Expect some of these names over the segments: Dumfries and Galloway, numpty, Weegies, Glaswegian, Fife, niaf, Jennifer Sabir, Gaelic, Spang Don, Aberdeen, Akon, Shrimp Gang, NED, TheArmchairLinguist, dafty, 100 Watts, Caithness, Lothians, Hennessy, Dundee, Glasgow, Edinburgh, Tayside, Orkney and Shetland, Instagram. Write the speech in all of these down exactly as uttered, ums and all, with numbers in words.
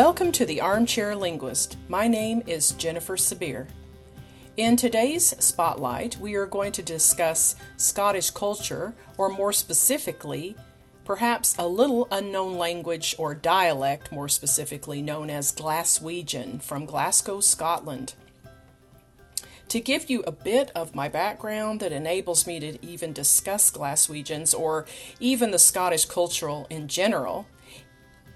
Welcome to the Armchair Linguist. My name is Jennifer Sabir. In today's Spotlight, we are going to discuss Scottish culture, or more specifically, perhaps a little unknown language or dialect, more specifically known as Glaswegian, from Glasgow, Scotland. To give you a bit of my background that enables me to even discuss Glaswegians, or even the Scottish culture in general,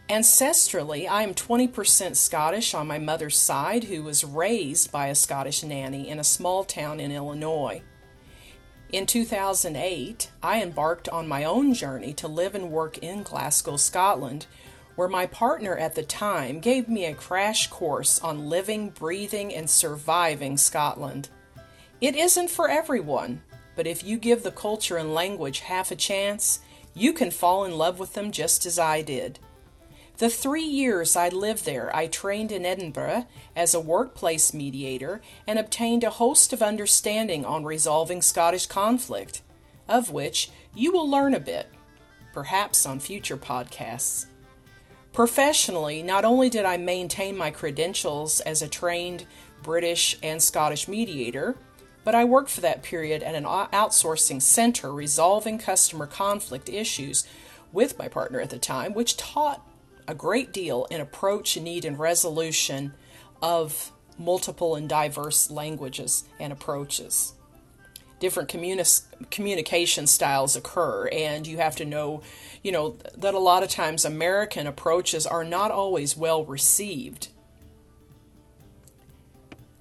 ancestrally, I am twenty percent Scottish on my mother's side, who was raised by a Scottish nanny in a small town in Illinois. In two thousand eight, I embarked on my own journey to live and work in Glasgow, Scotland, where my partner at the time gave me a crash course on living, breathing, and surviving Scotland. It isn't for everyone, but if you give the culture and language half a chance, you can fall in love with them just as I did. The three years I lived there, I trained in Edinburgh as a workplace mediator and obtained a host of understanding on resolving Scottish conflict, of which you will learn a bit, perhaps on future podcasts. Professionally, not only did I maintain my credentials as a trained British and Scottish mediator, but I worked for that period at an outsourcing center resolving customer conflict issues with my partner at the time, which taught a great deal in approach, need, and resolution of multiple and diverse languages and approaches. Different communi- communication styles occur, and you have to know, you know, that a lot of times American approaches are not always well received.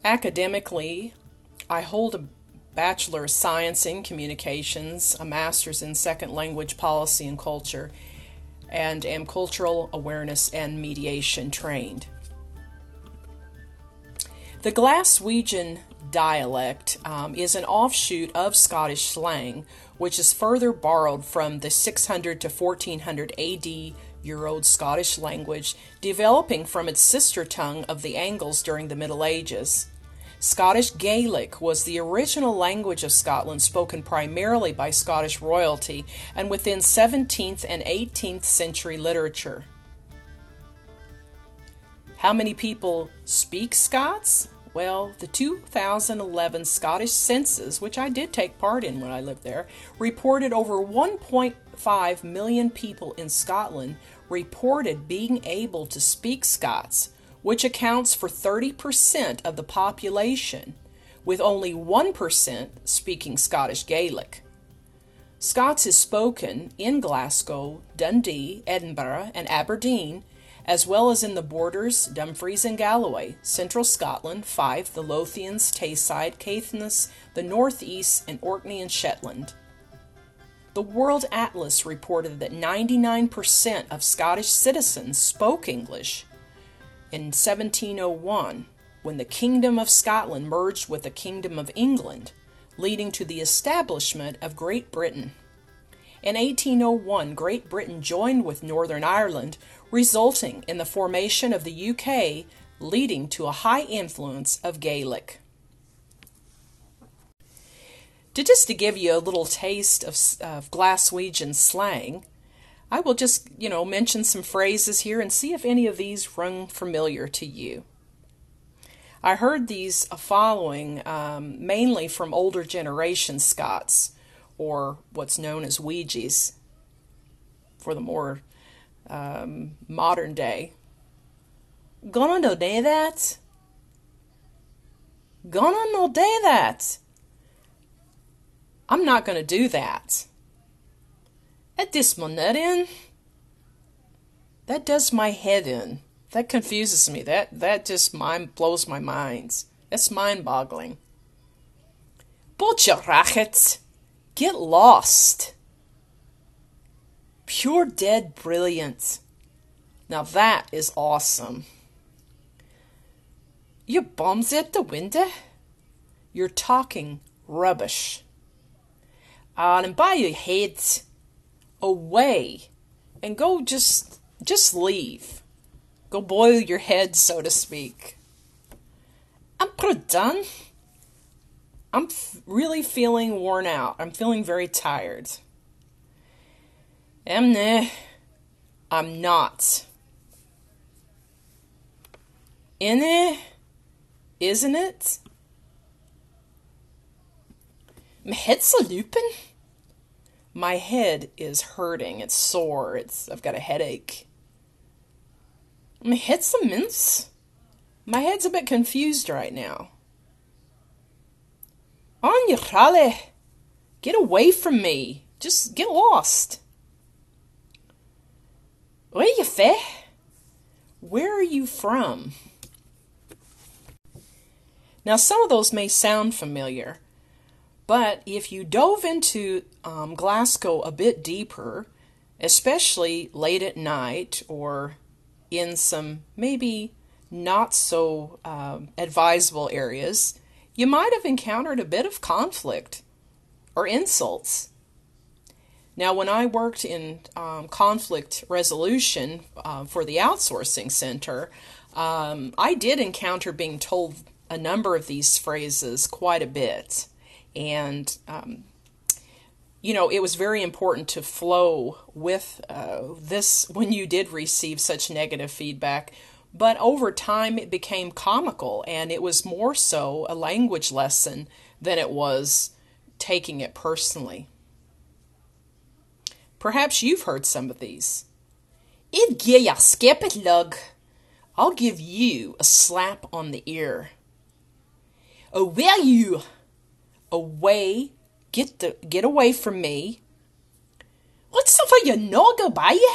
Academically, I hold a Bachelor of Science in Communications, a Master's in Second Language Policy and Culture, and am cultural awareness and mediation trained. The Glaswegian dialect um, is an offshoot of Scottish slang, which is further borrowed from the six hundred to fourteen hundred A D-year-old Scottish language, developing from its sister tongue of the Angles during the Middle Ages. Scottish Gaelic was the original language of Scotland, spoken primarily by Scottish royalty and within seventeenth and eighteenth century literature. How many people speak Scots? Well, the two thousand eleven Scottish census, which I did take part in when I lived there, reported over one point five million people in Scotland reported being able to speak Scots, which accounts for thirty percent of the population, with only one percent speaking Scottish Gaelic. Scots is spoken in Glasgow, Dundee, Edinburgh, and Aberdeen, as well as in the borders Dumfries and Galloway, central Scotland, Fife, the Lothians, Tayside, Caithness, the northeast, and Orkney and Shetland. The World Atlas reported that ninety-nine percent of Scottish citizens spoke English in seventeen oh one, when the Kingdom of Scotland merged with the Kingdom of England, leading to the establishment of Great Britain. In eighteen oh one, Great Britain joined with Northern Ireland, resulting in the formation of the U K, leading to a high influence of Gaelic. To just to give you a little taste of, of Glaswegian slang, I will just, you know, mention some phrases here and see if any of these rung familiar to you. I heard these following um, mainly from older generation Scots, or what's known as Weegies, for the more um, modern day. Gonna no day that? Gonna no day that? I'm not gonna do that. That does my nut in. That does my head in. That confuses me. That that just mind blows my mind. That's mind-boggling. Botje racket. Get lost. Pure dead brilliant. Now that is awesome. Your bum's at the window. You're talking rubbish. Uh, and by your head. Away and go just just leave. Go boil your head, so to speak. I'm pretty done. I'm f- really feeling worn out. I'm feeling very tired. Emne, I'm not. in it, isn't it? My head's a looping. My head is hurting. It's sore. It's I've got a headache. My head's a mince. My head's a bit confused right now. On your rally. Get away from me. Just get lost. Where you fe? Where are you from? Now, some of those may sound familiar, but if you dove into um, Glasgow a bit deeper, especially late at night or in some maybe not so um, advisable areas, you might have encountered a bit of conflict or insults. Now, when I worked in um, conflict resolution uh, for the outsourcing center, um, I did encounter being told a number of these phrases quite a bit. And, um, you know, it was very important to flow with uh, this when you did receive such negative feedback. But over time, it became comical, and it was more so a language lesson than it was taking it personally. Perhaps you've heard some of these. I'd give you a skip it lug. I'll give you a slap on the ear. Oh, will you? Away, get the get away from me. What's up for your no go by you?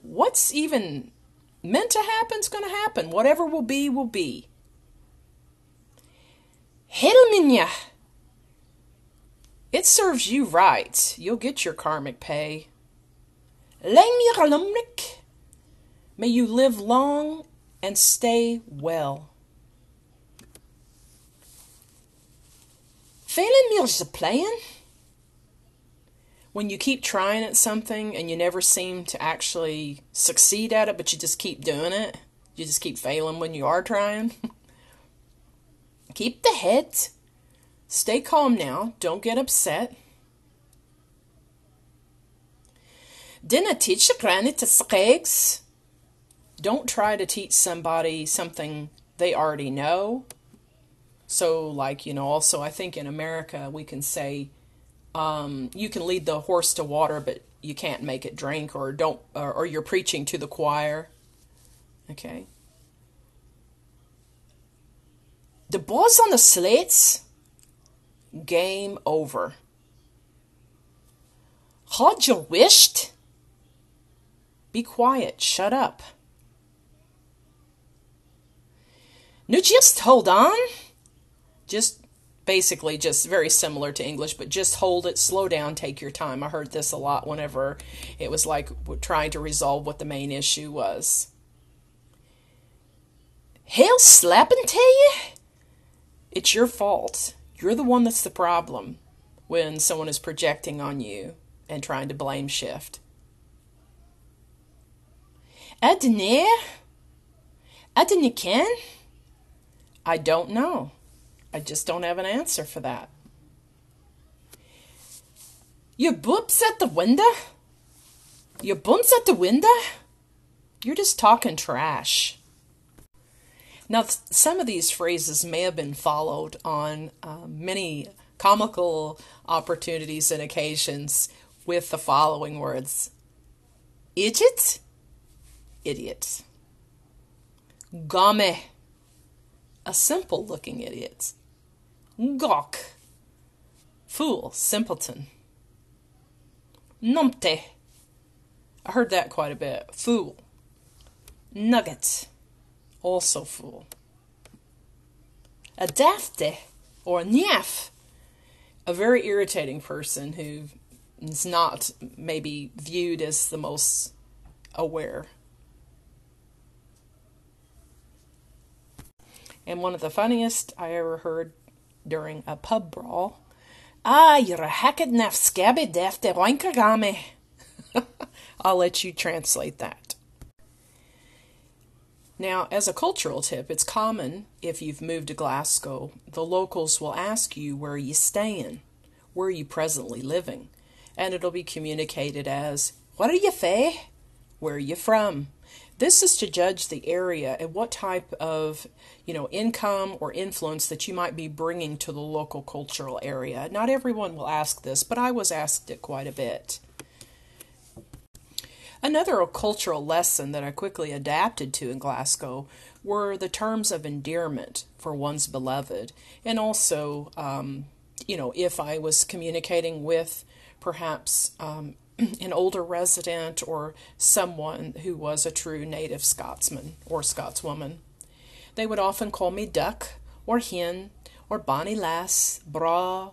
What's even meant to happen's gonna happen. Whatever will be will be. Hit 'em in ya. It serves you right. You'll get your karmic pay. May you live long and stay well. When you keep trying at something and you never seem to actually succeed at it, but you just keep doing it. You just keep failing when you are trying. Keep the head. Stay calm now. Don't get upset. Didn't teach the granny to skags. Don't try to teach somebody something they already know. So, like, you know, also I think in America we can say, um, you can lead the horse to water, but you can't make it drink, or don't, or, or you're preaching to the choir. Okay. The ball's on the slits. Game over. Had you wished? Be quiet. Shut up. No, just hold on. Just basically just very similar to English, but just hold it. Slow down. Take your time. I heard this a lot whenever it was like trying to resolve what the main issue was. Hell slapping to you? It's your fault. You're the one that's the problem when someone is projecting on you and trying to blame shift. I don't know. I don't know can. I don't know. I just don't have an answer for that. Your boobs at the window? Your bum's at the window? You're just talking trash. Now, some of these phrases may have been followed on uh, many comical opportunities and occasions with the following words. Idiot, idiot. Game, a simple-looking idiot. Gawk, fool, simpleton. Numpty, I heard that quite a bit. Fool. Nugget. Also fool. A dafty, or a niaf, a very irritating person who is not maybe viewed as the most aware. And one of the funniest I ever heard during a pub brawl, ah, you're a hacked naf scabby dafty wankergame. I'll let you translate that. Now, as a cultural tip, it's common if you've moved to Glasgow, the locals will ask you, where are you staying? Where are you presently living? And it'll be communicated as, what are you fae? Where are you from? This is to judge the area and what type of, you know, income or influence that you might be bringing to the local cultural area. Not everyone will ask this, but I was asked it quite a bit. Another cultural lesson that I quickly adapted to in Glasgow were the terms of endearment for one's beloved, and also, um, you know, if I was communicating with perhaps um, an older resident or someone who was a true native Scotsman or Scotswoman. They would often call me duck or hen or bonnie lass, bra,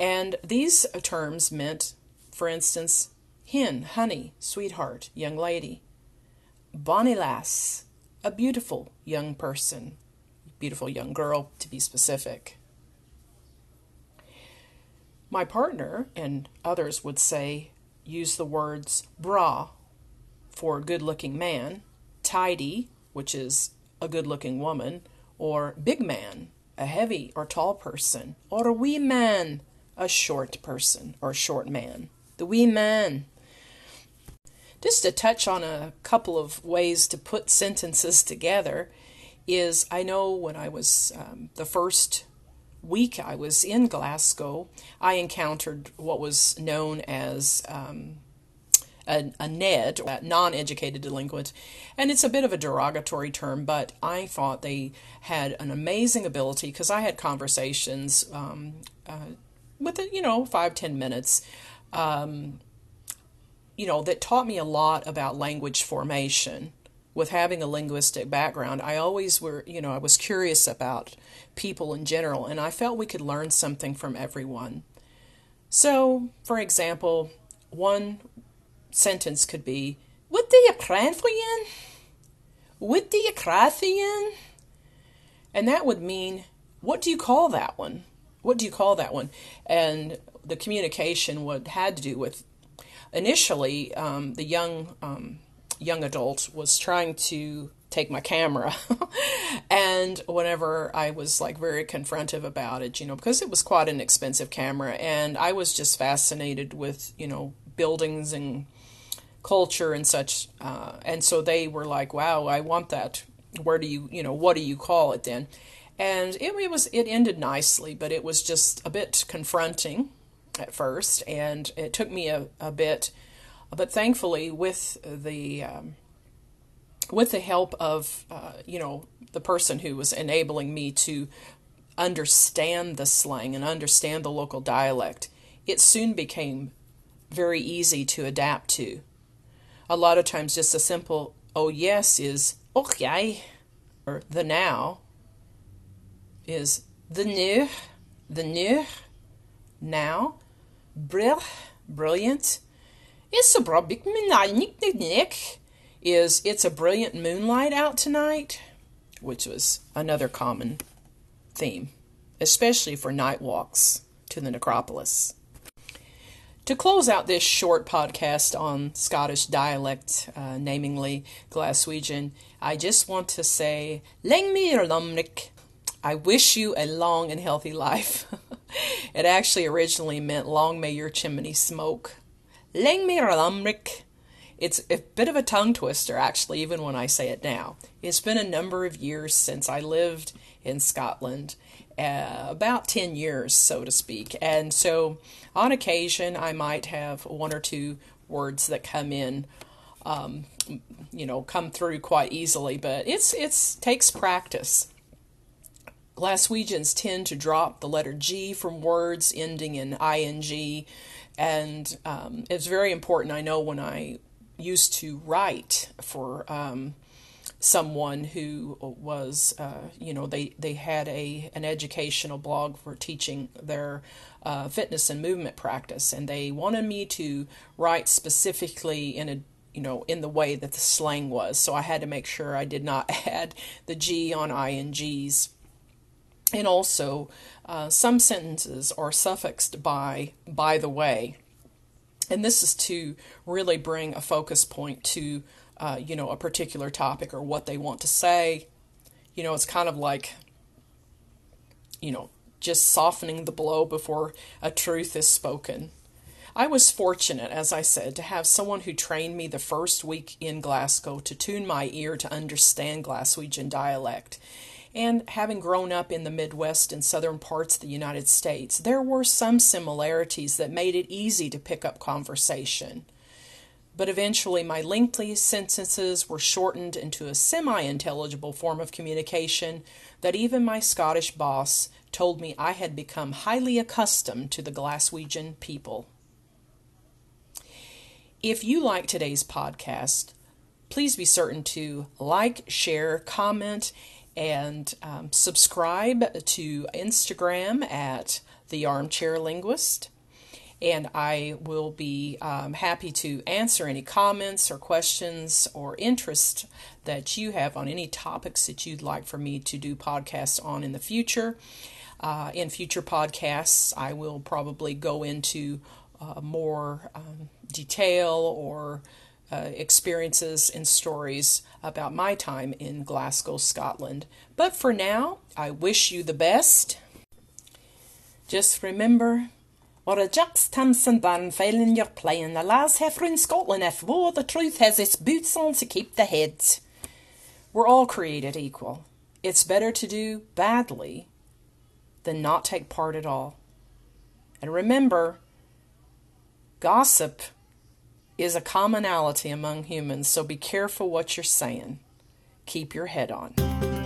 and these terms meant, for instance, hen, honey, sweetheart, young lady, bonnie lass, a beautiful young person, beautiful young girl, to be specific. My partner and others would say, use the words bra for good-looking man, tidy, which is a good-looking woman, or big man, a heavy or tall person, or a wee man, a short person or short man, the wee man. Just to touch on a couple of ways to put sentences together is, I know when I was um, the first week I was in Glasgow, I encountered what was known as um, a, a N E D, a non-educated delinquent, and it's a bit of a derogatory term, but I thought they had an amazing ability because I had conversations um, uh, within, you know, five, ten minutes, um, you know, that taught me a lot about language formation. With having a linguistic background, I always were, you know, I was curious about people in general, and I felt we could learn something from everyone. So, for example, one sentence could be, "What do you cry for yin? What do you cry for yin?" And that would mean, "What do you call that one? What do you call that one?" And the communication would had to do with initially um, the young. Um, young adult was trying to take my camera and whenever I was like very confrontive about it, you know, because it was quite an expensive camera and I was just fascinated with, you know, buildings and culture and such. Uh, and so they were like, wow, I want that. Where do you, you know, what do you call it then? And it, it was, it ended nicely, but it was just a bit confronting at first. And it took me a, a bit. But thankfully, with the um, with the help of uh, you know, the person who was enabling me to understand the slang and understand the local dialect, it soon became very easy to adapt to. A lot of times, just a simple "oh yes" is "okay," or the "now" is the new, the new, now, brill, brilliant. It's a bra big nick is it's a brilliant moonlight out tonight, which was another common theme, especially for night walks to the necropolis. To close out this short podcast on Scottish dialect, uh, namely Glaswegian, I just want to say, Lang mir lumnick. I wish you a long and healthy life. It actually originally meant long may your chimney smoke. It's a bit of a tongue twister, actually, even when I say it now. It's been a number of years since I lived in Scotland, uh, about ten years, so to speak. And so on occasion, I might have one or two words that come in, um, you know, come through quite easily, but it's it's takes practice. Glaswegians tend to drop the letter G from words ending in ing, and um, it's very important. I know when I used to write for um, someone who was, uh, you know, they, they had a an educational blog for teaching their uh, fitness and movement practice, and they wanted me to write specifically in a, you know, in the way that the slang was. So I had to make sure I did not add the G on ing's. And also, uh, some sentences are suffixed by, by the way. And this is to really bring a focus point to, uh, you know, a particular topic or what they want to say. You know, it's kind of like, you know, just softening the blow before a truth is spoken. I was fortunate, as I said, to have someone who trained me the first week in Glasgow to tune my ear to understand Glaswegian dialect. And having grown up in the Midwest and southern parts of the United States, there were some similarities that made it easy to pick up conversation. But eventually my lengthy sentences were shortened into a semi-intelligible form of communication that even my Scottish boss told me I had become highly accustomed to the Glaswegian people. If you like today's podcast, please be certain to like, share, comment, and um, subscribe to Instagram at TheArmchairLinguist. And I will be um, happy to answer any comments or questions or interest that you have on any topics that you'd like for me to do podcasts on in the future. Uh, in future podcasts, I will probably go into uh, more um, detail or Uh, experiences and stories about my time in Glasgow, Scotland. But for now, I wish you the best. Just remember, what a Jack's Tamsin Barn failin' you're playin', the lads have in Scotland if war the truth has its boots on to keep the heads. We're all created equal. It's better to do badly than not take part at all. And remember, gossip is a commonality among humans, so be careful what you're saying. Keep your head on.